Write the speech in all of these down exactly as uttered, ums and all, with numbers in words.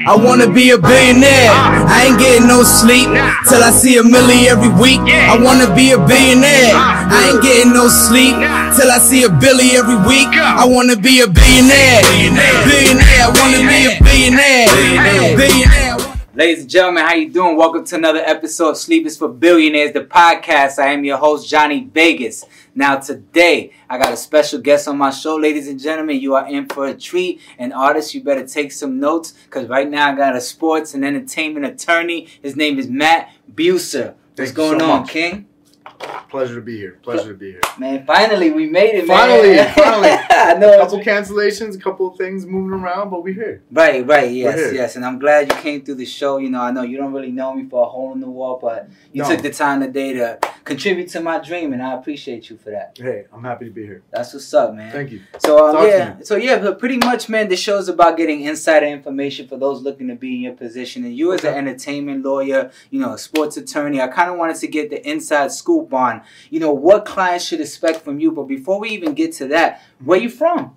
I wanna be a billionaire. I ain't getting no sleep till I see a milli every week. I wanna be a billionaire. I ain't getting no sleep till I see a billy every week. I wanna be a billionaire. Billionaire. I wanna be a billionaire. Billionaire. Ladies and gentlemen, how you doing? Welcome to another episode of Sleepers for Billionaires, the podcast. I am your host, Johnny Vegas. Now today, I got a special guest on my show. Ladies and gentlemen, you are in for a treat. And artists, you better take some notes, because right now I got a sports and entertainment attorney. His name is Matt Buser. What's going so on, much. King? Pleasure to be here. Pleasure to be here. Man, finally, we made it, finally, man. Finally, finally. No, a couple cancellations, a couple of things moving around, but we're here. Right, right, yes, yes. And I'm glad you came through the show. You know, I know you don't really know me for a hole in the wall, but you no. took the time today to contribute to my dream, and I appreciate you for that. Hey, I'm happy to be here. That's what's up, man. Thank you. So, um, yeah, so yeah, but pretty much, man, the show's about getting insider information for those looking to be in your position. And you as okay. an entertainment lawyer, you know, a sports attorney, I kind of wanted to get the inside scoop on, you know, what clients should expect from you. But before we even get to that, where you from?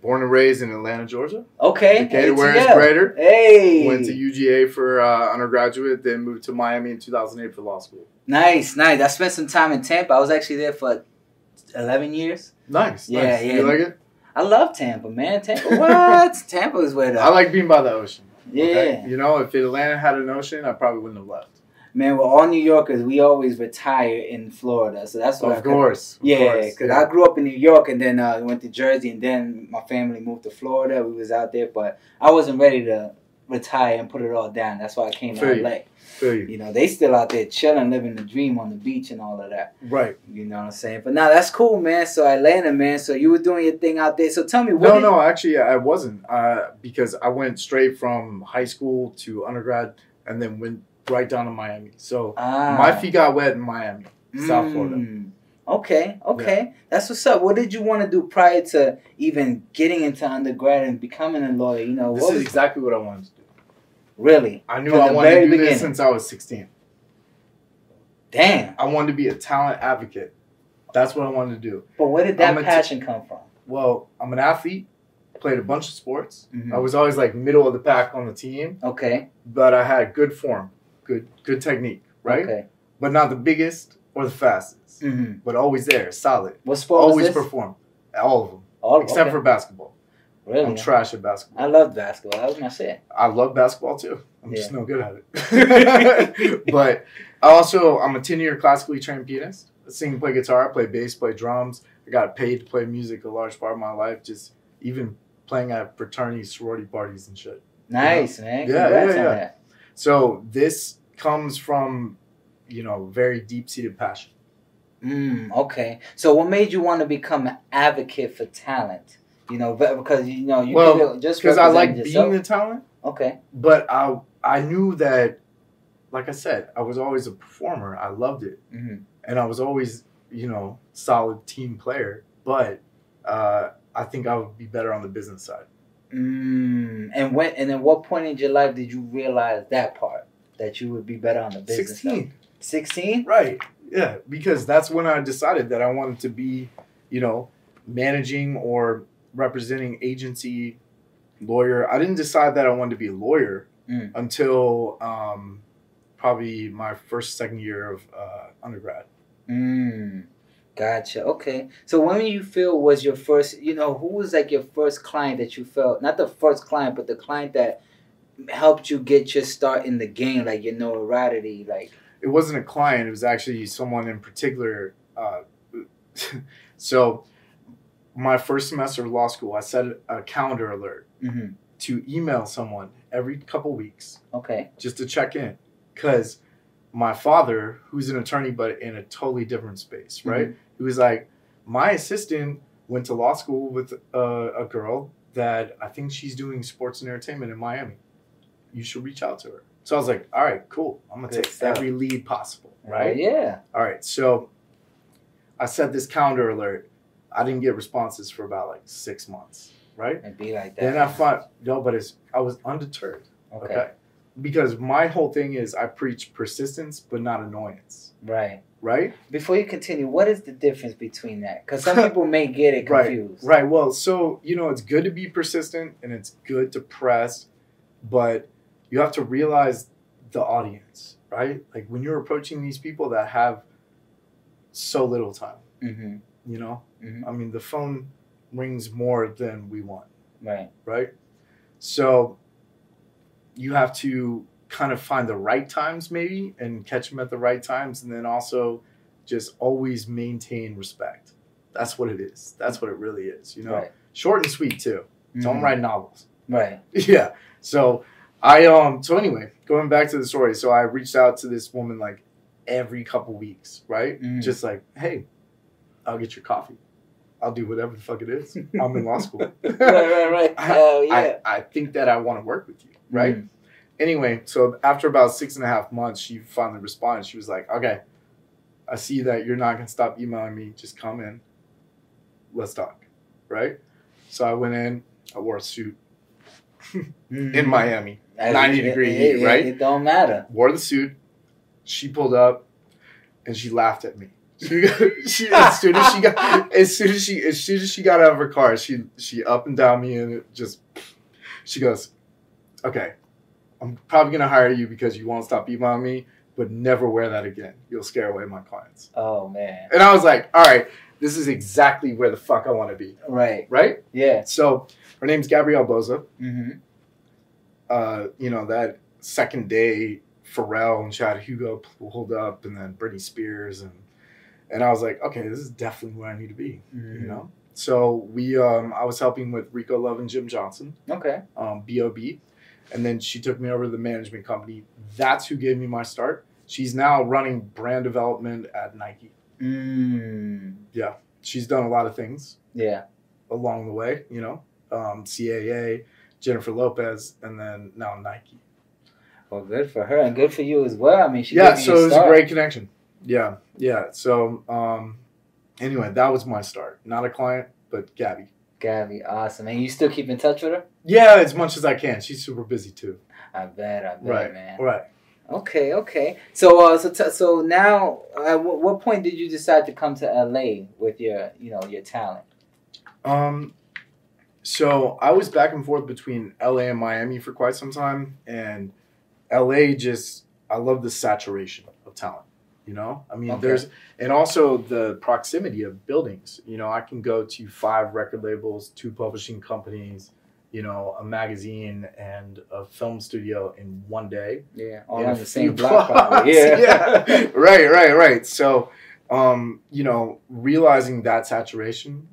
Born and raised in Atlanta, Georgia. Okay. Decatur, where it's greater. Hey. Went to U G A for uh, undergraduate, then moved to Miami in two thousand eight for law school. Nice, nice. I spent some time in Tampa. I was actually there for eleven years. Nice. Yeah, nice. Yeah. You like it? I love Tampa, man. Tampa, what? Tampa is where the... I like being by the ocean. Yeah. Okay? You know, if Atlanta had an ocean, I probably wouldn't have left. Man, we're all New Yorkers. We always retire in Florida, so that's what. Of I course, of yeah. Because yeah. I grew up in New York, and then I uh, went to Jersey, and then my family moved to Florida. We was out there, but I wasn't ready to retire and put it all down. That's why I came to L A. You. you know, they still out there chilling, living the dream on the beach and all of that. Right. You know what I'm saying? But now that's cool, man. So Atlanta, man. So you were doing your thing out there. So tell me. What no, no, actually, I wasn't, uh, because I went straight from high school to undergrad, and then went right down to Miami. So ah. my feet got wet in Miami, mm. South Florida. Okay, okay. Yeah. That's what's up. What did you want to do prior to even getting into undergrad and becoming a lawyer? You know, This what is was... exactly what I wanted to do. Really? I knew From I wanted to do beginning. this since I was sixteen. Damn. I wanted to be a talent advocate. That's what I wanted to do. But where did that I'm passion t- come from? Well, I'm an athlete. Played a bunch of sports. Mm-hmm. I was always like middle of the pack on the team. Okay. But I had good form. Good good technique, right? Okay. But not the biggest or the fastest. Mm-hmm. But always there, solid. What sport Always was this? perform. All of them. All, except okay. for basketball. Really? I'm trash at basketball. I love basketball. That was my shit. I love basketball, too. I'm yeah. just no good at it. But I also, I'm a ten-year classically trained pianist. I sing, play guitar, I play bass, play drums. I got paid to play music a large part of my life, just even playing at fraternity, sorority parties and shit. Nice, you know? Man. Congrats yeah, yeah, yeah. on that. So this comes from, you know, very deep-seated passion. Mm, okay. So what made you want to become an advocate for talent? You know, because, you know, you well, could just because I like yourself. being the talent. Okay. But I I knew that, like I said, I was always a performer. I loved it. Mm-hmm. And I was always, you know, solid team player. But uh, I think I would be better on the business side. Mm. And when and at what point in your life did you realize that part, that you would be better on the business side? sixteen. sixteen? Right. Yeah, because that's when I decided that I wanted to be, you know, managing or representing agency, lawyer. I didn't decide that I wanted to be a lawyer mm. until um, probably my first, second year of uh, undergrad. Mm. Gotcha. Okay. So when you feel was your first, you know, who was like your first client that you felt, not the first client, but the client that helped you get your start in the game, like your notoriety, like. It wasn't a client. It was actually someone in particular. Uh, so my first semester of law school, I set a calendar alert mm-hmm. to email someone every couple weeks. Okay. Just to check in. Because my father, who's an attorney, but in a totally different space, right? Mm-hmm. He was like, my assistant went to law school with a, a girl that I think she's doing sports and entertainment in Miami. You should reach out to her. So I was like, all right, cool. I'm going to take stuff. every lead possible, right? Oh, yeah. All right. So I set this calendar alert. I didn't get responses for about like six months, right? It'd be like that. Then I thought, no, but it's, I was undeterred. Okay. okay? Because my whole thing is I preach persistence, but not annoyance. Right. Right? Before you continue, what is the difference between that? Because some people may get it confused. Right. Right. Well, so, you know, it's good to be persistent and it's good to press, but you have to realize the audience, right? Like when you're approaching these people that have so little time, mm-hmm. you know, mm-hmm. I mean, the phone rings more than we want, right? Right. So you have to kind of find the right times maybe and catch them at the right times. And then also just always maintain respect. That's what it is. That's what it really is. You know, right. Short and sweet too. Mm-hmm. Don't write novels. Right. Yeah. So I, um, so anyway, going back to the story. So I reached out to this woman like every couple weeks, right? Mm. Just like, hey, I'll get your coffee. I'll do whatever the fuck it is. I'm in law school. right, right, right. Oh, yeah. I, I think that I want to work with you, right? Mm. Anyway, so after about six and a half months, she finally responded. She was like, okay, I see that you're not going to stop emailing me. Just come in. Let's talk, right? So I went in. I wore a suit in Miami. ninety degree it, heat, it, right? It don't matter. Wore the suit. She pulled up, and she laughed at me. She, she, as soon as she got, as soon as she, as soon as she got out of her car, she she up and down me, and it just, she goes, okay, I'm probably gonna hire you because you won't stop emailing me, but never wear that again. You'll scare away my clients. Oh man! And I was like, all right, this is exactly where the fuck I want to be. Right. Right. Yeah. So her name's Gabrielle Boza. Mm-hmm. Uh, you know that second day, Pharrell and Chad Hugo pulled up, and then Britney Spears and. And I was like, okay, this is definitely where I need to be, mm. you know? So we, um, I was helping with Rico Love and Jim Johnson. Okay. Um, B O B. And then she took me over to the management company. That's who gave me my start. She's now running brand development at Nike. Mm. Yeah. She's done a lot of things. Yeah. Along the way, you know? Um, C A A, Jennifer Lopez, and then now Nike. Well, good for her and good for you as well. I mean, she yeah, so it was start. a great connection. Yeah, yeah. So, um, anyway, that was my start. Not a client, but Gabby. Gabby, awesome. And you still keep in touch with her? Yeah, as much as I can. She's super busy, too. I bet, I bet, right, man. Right, Okay, okay. So, uh, so, t- so now, at w- what point did you decide to come to L A with your, you know, your talent? Um, so I was back and forth between L A and Miami for quite some time, and L A just, I love the saturation of talent. You know, I mean, okay. there's, and also the proximity of buildings. You know, I can go to five record labels, two publishing companies, you know, a magazine and a film studio in one day. Yeah, all in the same block. block. Yeah. yeah, right, right, right. So, um, you know, realizing that saturation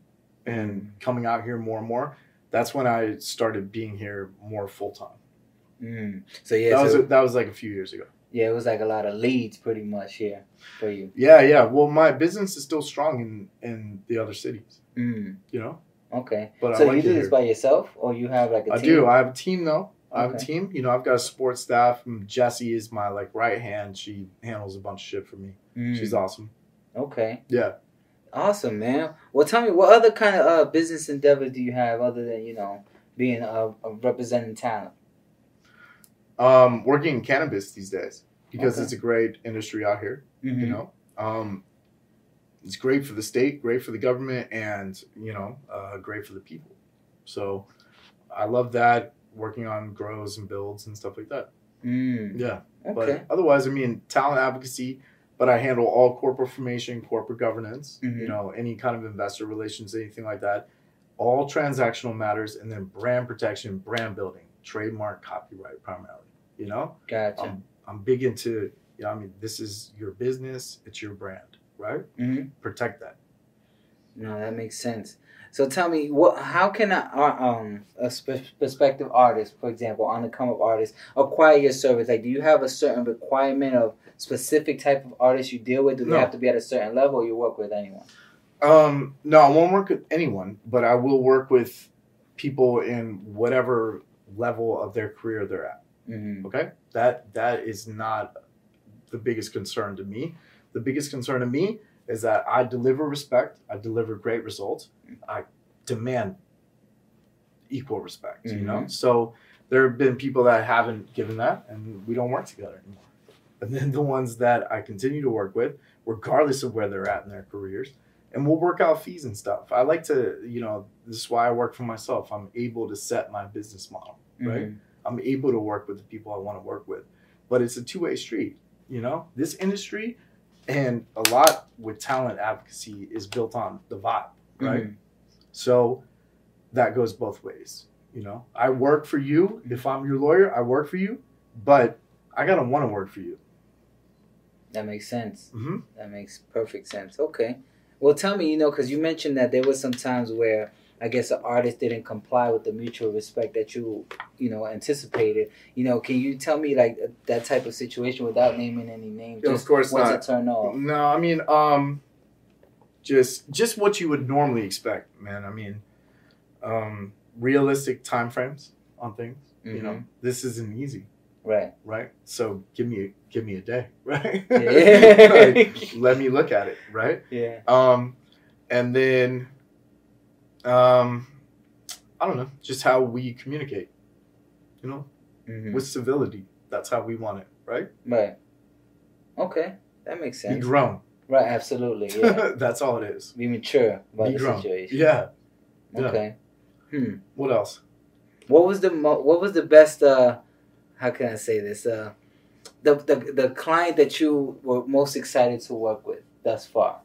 and coming out here more and more, that's when I started being here more full time. Mm. So yeah, that, so- was, that was like a few years ago. Yeah, it was like a lot of leads pretty much here for you. Yeah, yeah. Well, my business is still strong in, in the other cities, mm. you know? Okay. But so I like you do this by yourself or you have like a I team? I do. I have a team though. Okay. I have a team. You know, I've got a sports staff. And Jessie is my like right hand. She handles a bunch of shit for me. Mm. She's awesome. Okay. Yeah. Awesome, man. Well, tell me, what other kind of uh, business endeavors do you have other than, you know, being uh, representing talent? Um, working in cannabis these days because okay. it's a great industry out here, mm-hmm. you know, um, it's great for the state, great for the government and, you know, uh, great for the people. So I love that working on grows and builds and stuff like that. Mm. Yeah. Okay. But otherwise, I mean, talent advocacy, but I handle all corporate formation, corporate governance, mm-hmm. you know, any kind of investor relations, anything like that, all transactional matters and then brand protection, brand building. Trademark, copyright, primarily. You know, gotcha. I'm, I'm big into. You know, I mean, this is your business. It's your brand, right? Mm-hmm. Protect that. No, that makes sense. So tell me, what? How can a um a sp- prospective artist, for example, on the come up artist, acquire your service? Like, do you have a certain requirement of specific type of artists you deal with? Do they no. have to be at a certain level, or you work with anyone? Um, no, I won't work with anyone, but I will work with people in whatever. Level of their career they're at. Mm-hmm. Okay, that that is not the biggest concern to me. The biggest concern to me is that I deliver respect. I deliver great results. I demand equal respect. Mm-hmm. You know, so there have been people that haven't given that, and we don't work together anymore. And then the ones that I continue to work with, regardless of where they're at in their careers. And we'll work out fees and stuff. I like to, you know, this is why I work for myself. I'm able to set my business model, right? Mm-hmm. I'm able to work with the people I want to work with. But it's a two-way street, you know? This industry and a lot with talent advocacy is built on the vibe, right? Mm-hmm. So that goes both ways, you know? I work for you. If I'm your lawyer, I work for you, but I gotta want to work for you. That makes sense. Mm-hmm. That makes perfect sense. Okay. Well, tell me, you know, because you mentioned that there was some times where I guess an artist didn't comply with the mutual respect that you, you know, anticipated. You know, can you tell me like that type of situation without naming any names? Just of course what's not. What's a turn off? No, I mean, um, just just what you would normally expect, man. I mean, um, realistic timeframes on things. Mm-hmm. You know, this isn't easy. Right. Right. So give me give me a day. Right. Yeah. Like, let me look at it. Right. Yeah. Um, and then, um, I don't know, just how we communicate, you know, mm-hmm. with civility. That's how we want it. Right. Right. Okay. That makes sense. Be grown. Right. Absolutely. Yeah. That's all it is. Be mature about Be the grown. situation. Yeah. Okay. Yeah. Hmm. What else? What was the mo- What was the best? Uh, How can I say this? Uh, the, the the client that you were most excited to work with thus far.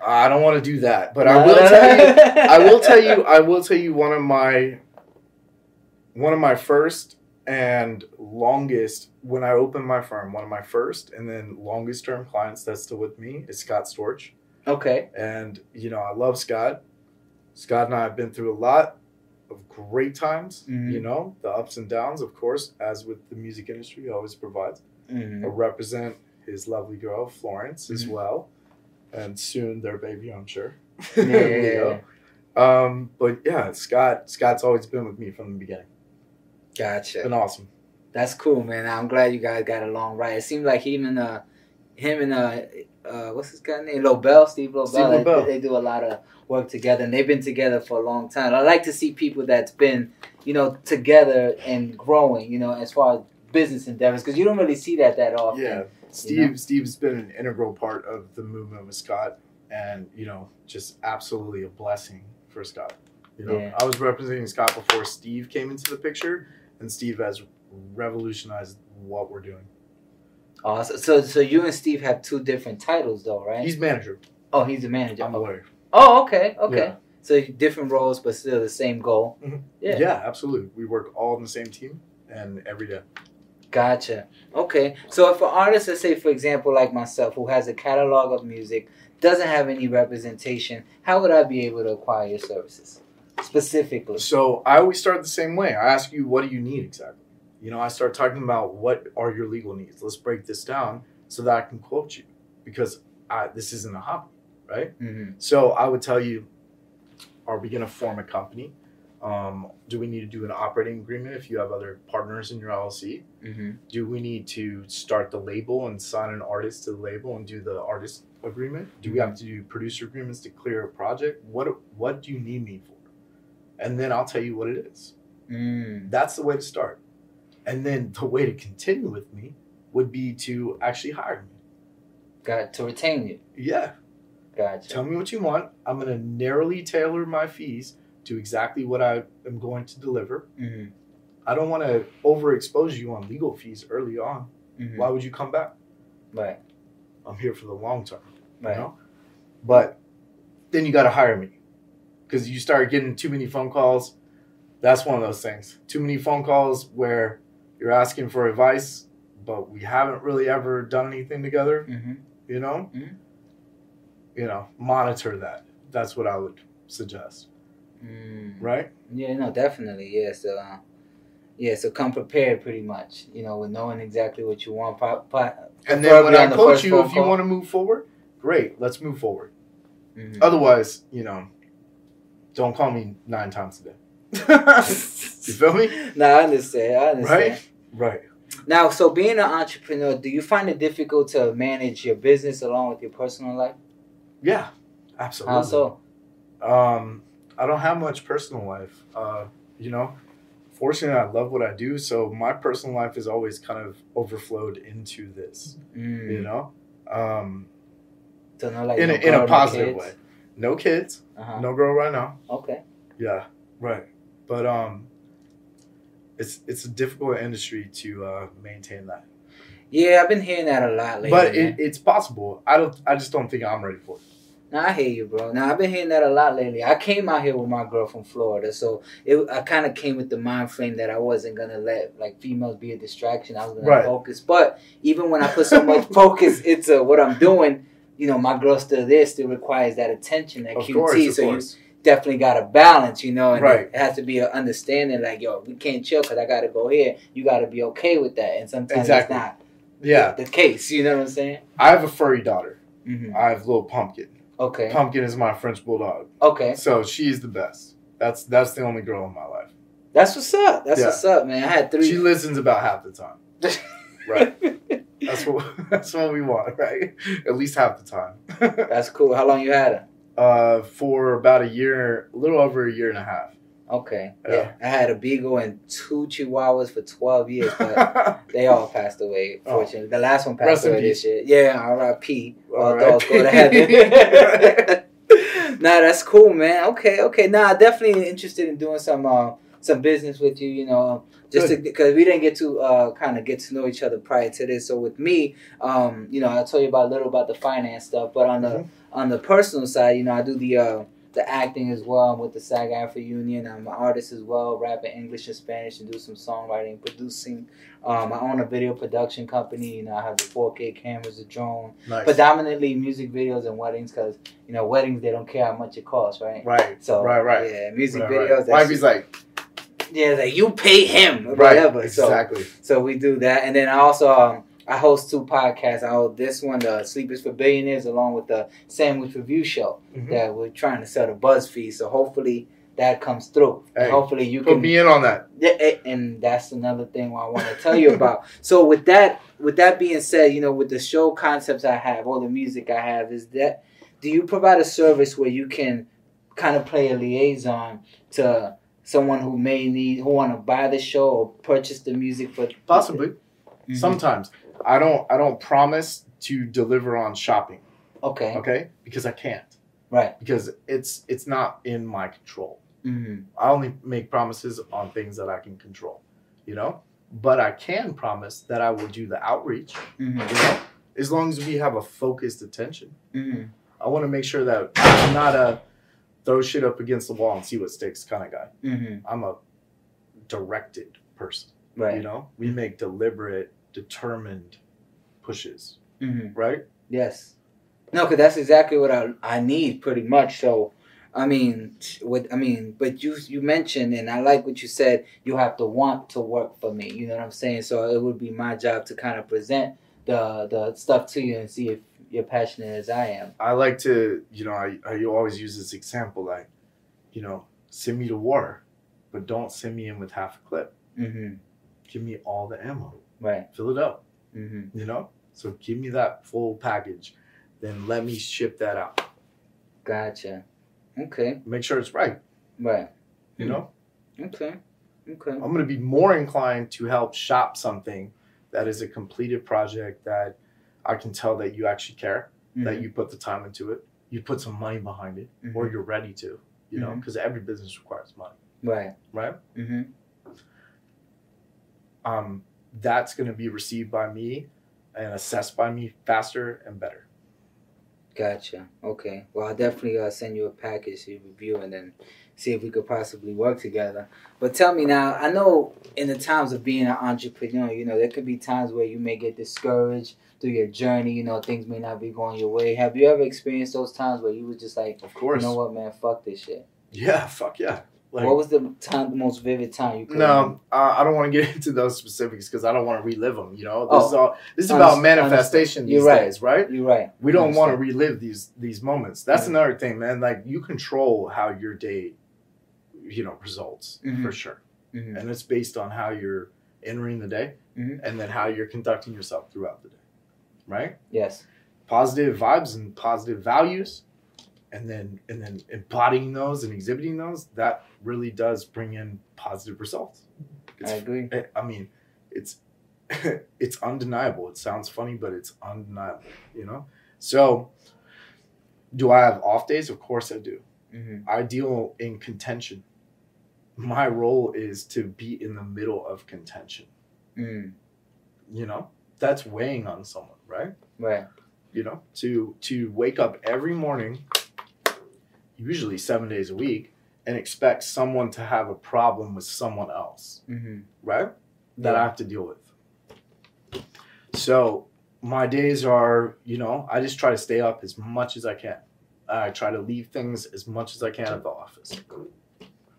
I don't want to do that, but I will tell you. I will tell you. I will tell you one of my one of my first and longest when I opened my firm. One of my first and then longest term clients that's still with me is Scott Storch. Okay. And you know I love Scott. Scott and I have been through a lot of great times, mm-hmm. you know, the ups and downs, of course, as with the music industry, he always provides. Mm-hmm. I represent his lovely girl, Florence, mm-hmm. as well, and soon their baby, I'm sure. Yeah, yeah, yeah. Um, but yeah, Scott, Scott's always been with me from the beginning. Gotcha. Been awesome. That's cool, man. I'm glad you guys got along right. It seemed like he even, uh, him and uh, uh, what's his guy's name? Lobel, Steve Lobel. Steve Lobel. They, they do a lot of work together, and they've been together for a long time. I like to see people that's been, you know, together and growing, you know, as far as business endeavors, because you don't really see that that often. Yeah, Steve. You know? Steve's been an integral part of the movement with Scott, and you know, just absolutely a blessing for Scott. You know, yeah. I was representing Scott before Steve came into the picture, and Steve has revolutionized what we're doing. Awesome. So, so you and Steve have two different titles, though, right? He's manager. Oh, he's the manager. I'm a lawyer. Oh, okay, okay. Yeah. So different roles, but still the same goal. Mm-hmm. Yeah. Yeah, absolutely. We work all on the same team and every day. Gotcha. Okay. So if an artist, let's say, for example, like myself, who has a catalog of music, doesn't have any representation, how would I be able to acquire your services specifically? So I always start the same way. I ask you, what do you need exactly? You know, I start talking about what are your legal needs. Let's break this down so that I can quote you, because I, this isn't a hobby, right? Mm-hmm. So I would tell you, are we going to form a company? Um, do we need to do an operating agreement if you have other partners in your L L C? Mm-hmm. Do we need to start the label and sign an artist to the label and do the artist agreement? Do mm-hmm. we have to do producer agreements to clear a project? What, what do you need me for? And then I'll tell you what it is. Mm. That's the way to start. And then the way to continue with me would be to actually hire me. Got to retain you. Yeah. Gotcha. Tell me what you want. I'm going to narrowly tailor my fees to exactly what I am going to deliver. Mm-hmm. I don't want to overexpose you on legal fees early on. Mm-hmm. Why would you come back? Right. I'm here for the long term. Right. You know? But then you got to hire me, because you start getting too many phone calls. That's one of those things. Too many phone calls where you're asking for advice, but we haven't really ever done anything together. Mm-hmm. You know? Mm-hmm. You know, monitor that. That's what I would suggest. Mm. Right? Yeah, no, definitely. Yeah, so, uh, yeah, so come prepared pretty much, you know, with knowing exactly what you want. Po- po- and then when I coach you, if you want to move forward, great, let's move forward. Mm-hmm. Otherwise, you know, don't call me nine times a day. You feel me? No, I understand. I understand. Right? Right. Now, so being an entrepreneur, do you find it difficult to manage your business along with your personal life? Yeah, absolutely. Also, um, I don't have much personal life. Uh, you know, fortunately, I love what I do, so my personal life is always kind of overflowed into this. Mm. You know, um, so no, like, in, no a, girl, in a positive no way. No kids, uh-huh. no girl right now. Okay. Yeah, right. But um, it's it's a difficult industry to uh, maintain that. Yeah, I've been hearing that a lot lately. But it, it's possible. I don't. I just don't think I'm ready for it. Nah, I hear you, bro. Now, I've been hearing that a lot lately. I came out here with my girl from Florida, so it, I kind of came with the mind frame that I wasn't going to let, like, females be a distraction. I was going right. to focus. But even when I put so much focus into what I'm doing, you know, my girl's still there, still requires that attention, that of Q T. Course, so course. You definitely got to balance, you know, and right. it has to be an understanding, like, yo, we can't chill because I got to go here. You got to be okay with that. And sometimes exactly. it's not yeah. the, the case, you know what I'm saying? I have a furry daughter. Mm-hmm. I have Little Pumpkin. Okay. Pumpkin is my French bulldog. Okay. So she's the best. That's that's the only girl in my life. That's what's up. That's yeah. what's up, man. I had three. She listens about half the time. Right. That's what that's what we want, right? At least half the time. That's cool. How long you had her? Uh, for about a year, a little over a year and a half. Okay. Yeah. yeah. I had a beagle and two chihuahuas for twelve years, but they all passed away, fortunately. Oh. The last one passed Rest away this year. Yeah, R I P All dogs go to heaven. Nah, that's cool, man. Okay, okay. Nah, definitely interested in doing some uh, some business with you, you know, just because we didn't get to uh, kind of get to know each other prior to this. So with me, um, you know, I told you about a little about the finance stuff, but on the mm-hmm. on the personal side, you know, I do the... Uh, the acting as well. I'm with the SAG-AFTRA union. I'm an artist as well, rap in English and Spanish, and do some songwriting, producing. Um, I own a video production company. You know, I have the four K cameras, a drone, nice. Predominantly music videos and weddings, because you know weddings they don't care how much it costs, right? Right. So right, right. Yeah, music right, videos. Right. Wifey's like, yeah, like you pay him, or right? Whatever. Exactly. So, so we do that, and then I also. Um, I host two podcasts. I host this one, the Sleepers for Billionaires, along with the Sandwich Review Show mm-hmm. that we're trying to sell to BuzzFeed. So hopefully that comes through. Hey, hopefully you put can be in on that. Yeah, and that's another thing I want to tell you about. So with that, with that being said, you know, with the show concepts I have, all the music I have, is that do you provide a service where you can kind of play a liaison to someone who may need, who want to buy the show or purchase the music for possibly mm-hmm. sometimes. I don't I don't promise to deliver on shopping. Okay. Okay? Because I can't. Right. Because it's it's not in my control. Mm-hmm. I only make promises on things that I can control, you know? But I can promise that I will do the outreach, mm-hmm. you know? As long as we have a focused attention. Mm-hmm. I want to make sure that I'm not a throw shit up against the wall and see what sticks kind of guy. Mm-hmm. I'm a directed person, right. you know? We make deliberate determined pushes, mm-hmm. right? Yes. No, because that's exactly what I I need pretty much. So, I mean, what I mean, but you you mentioned, and I like what you said. You have to want to work for me. You know what I'm saying? So it would be my job to kind of present the the stuff to you and see if you're passionate as I am. I like to, you know, I I always use this example, like, you know, send me the water, but don't send me in with half a clip. Mm-hmm. Give me all the ammo. Right. Fill it up, mm-hmm. you know? So give me that full package. Then let me ship that out. Gotcha. Okay. Make sure it's right. Right. You mm-hmm. know? Okay. Okay. I'm going to be more inclined to help shop something that is a completed project that I can tell that you actually care, mm-hmm. that you put the time into it, you put some money behind it, mm-hmm. or you're ready to, you mm-hmm. know? Because every business requires money. Right. Right? Mm-hmm. Um... That's going to be received by me and assessed by me faster and better. Gotcha. Okay. Well, I'll definitely uh, send you a package to review and then see if we could possibly work together. But tell me now, I know in the times of being an entrepreneur, you know, there could be times where you may get discouraged through your journey. You know, things may not be going your way. Have you ever experienced those times where you were just like, of course. You know what, man, fuck this shit? Yeah, fuck yeah. Like, what was the time, the most vivid time you could? No, uh, I don't want to get into those specifics because I don't want to relive them. You know, this oh, is all. This is about manifestation these You're days, right. right? You're right. We don't want to relive these these moments. That's mm-hmm. another thing, man. Like you control how your day, you know, results mm-hmm. for sure, mm-hmm. and it's based on how you're entering the day mm-hmm. and then how you're conducting yourself throughout the day, right? Yes. Positive vibes and positive values. And then and then embodying those and exhibiting those, that really does bring in positive results. It's, I agree. I mean, it's it's undeniable. It sounds funny, but it's undeniable, you know? So do I have off days? Of course I do. Mm-hmm. I deal in contention my role is to be in the middle of contention. Mm. You know, that's weighing on someone, right? Right. You know, to to wake up every morning, usually seven days a week, and expect someone to have a problem with someone else, mm-hmm. right? That yeah. I have to deal with. So my days are, you know, I just try to stay up as much as I can. I try to leave things as much as I can at the office.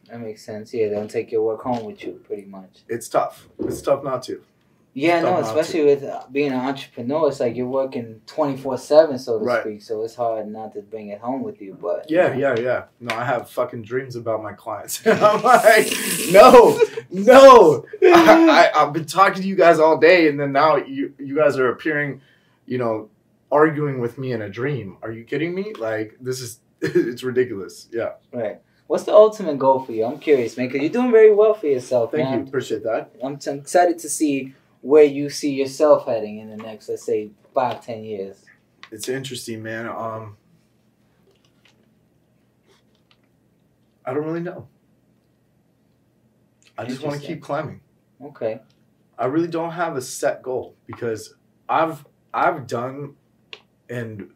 That makes sense. Yeah, don't take your work home with you, pretty much. It's tough. It's tough not to. Yeah, no, especially with being an entrepreneur, it's like you're working twenty-four seven, so to right. speak, so it's hard not to bring it home with you, but... Yeah, you know. yeah, yeah. No, I have fucking dreams about my clients. I'm like, no, no. I, I, I've been talking to you guys all day, and then now you, you guys are appearing, you know, arguing with me in a dream. Are you kidding me? Like, this is... It's ridiculous. Yeah. Right. What's the ultimate goal for you? I'm curious, man, because you're doing very well for yourself, Thank man. Thank you. Appreciate that. I'm, t- I'm excited to see... where you see yourself heading in the next, let's say, five, ten years. It's interesting, man. Um, I don't really know. I just want to keep climbing. Okay. I really don't have a set goal because I've I've done and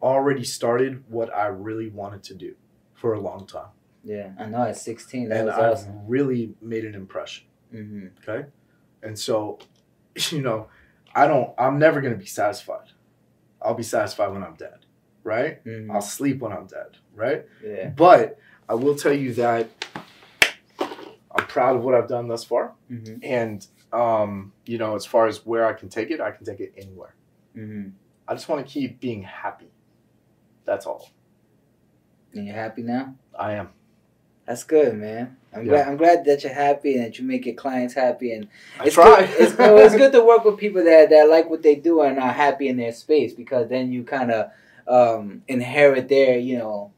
already started what I really wanted to do for a long time. Yeah, I know. At sixteen, that was awesome. And I've really made an impression. Mm-hmm. Okay. And so, you know, I don't, I'm never going to be satisfied. I'll be satisfied when I'm dead, right? Mm-hmm. I'll sleep when I'm dead, right? Yeah. But I will tell you that I'm proud of what I've done thus far. Mm-hmm. And, um, you know, as far as where I can take it, I can take it anywhere. Mm-hmm. I just want to keep being happy. That's all. And you're happy now? I am. That's good, man. I'm, yeah. glad, I'm glad that you're happy and that you make your clients happy. And it's I try. Good, it's, good, it's good to work with people that, that like what they do and are happy in their space because then you kind of um, inherit their, you know,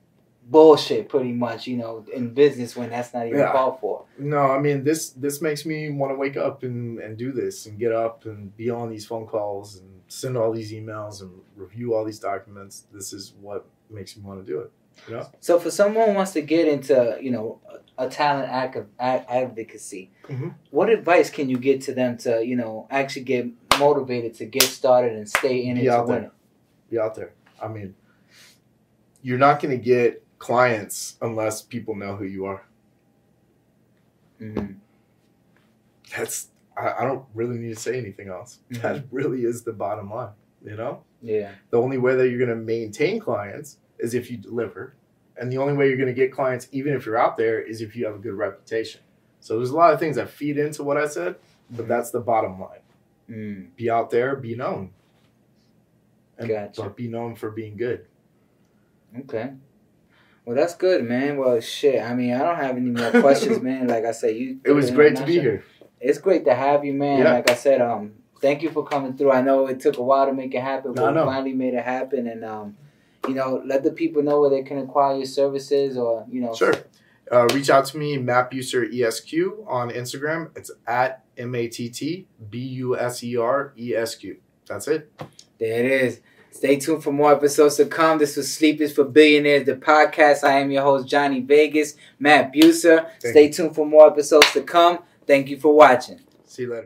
bullshit pretty much, you know, in business when that's not even yeah. called for. No, I mean, this this makes me want to wake up and, and do this and get up and be on these phone calls and send all these emails and review all these documents. This is what makes me want to do it. Yeah. So for someone who wants to get into, you know, a talent act of advocacy, mm-hmm. what advice can you give to them to, you know, actually get motivated to get started and stay in it to win it? Be out there. I mean, you're not going to get clients unless people know who you are. Mm-hmm. That's, I, I don't really need to say anything else. Mm-hmm. That really is the bottom line, you know? Yeah. The only way that you're going to maintain clients is if you deliver. And the only way you're going to get clients, even if you're out there, is if you have a good reputation. So there's a lot of things that feed into what I said, but mm. that's the bottom line. Mm. Be out there, be known. And, gotcha. But be known for being good. Okay. Well, that's good, man. Well, shit. I mean, I don't have any more questions, man. Like I said, you... It was great to be here. It's great to have you, man. Yeah. Like I said, um, thank you for coming through. I know it took a while to make it happen, but no, we finally made it happen. And, um... you know, let the people know where they can acquire your services or, you know. Sure. Uh, reach out to me, Matt Buser E S Q on Instagram. It's at M A T T B U S E R E S Q. That's it. There it is. Stay tuned for more episodes to come. This was Sleepers for Billionaires, the podcast. I am your host, Johnny Vegas, Matt Buser. Stay tuned for more episodes to come. Thank you for watching. See you later.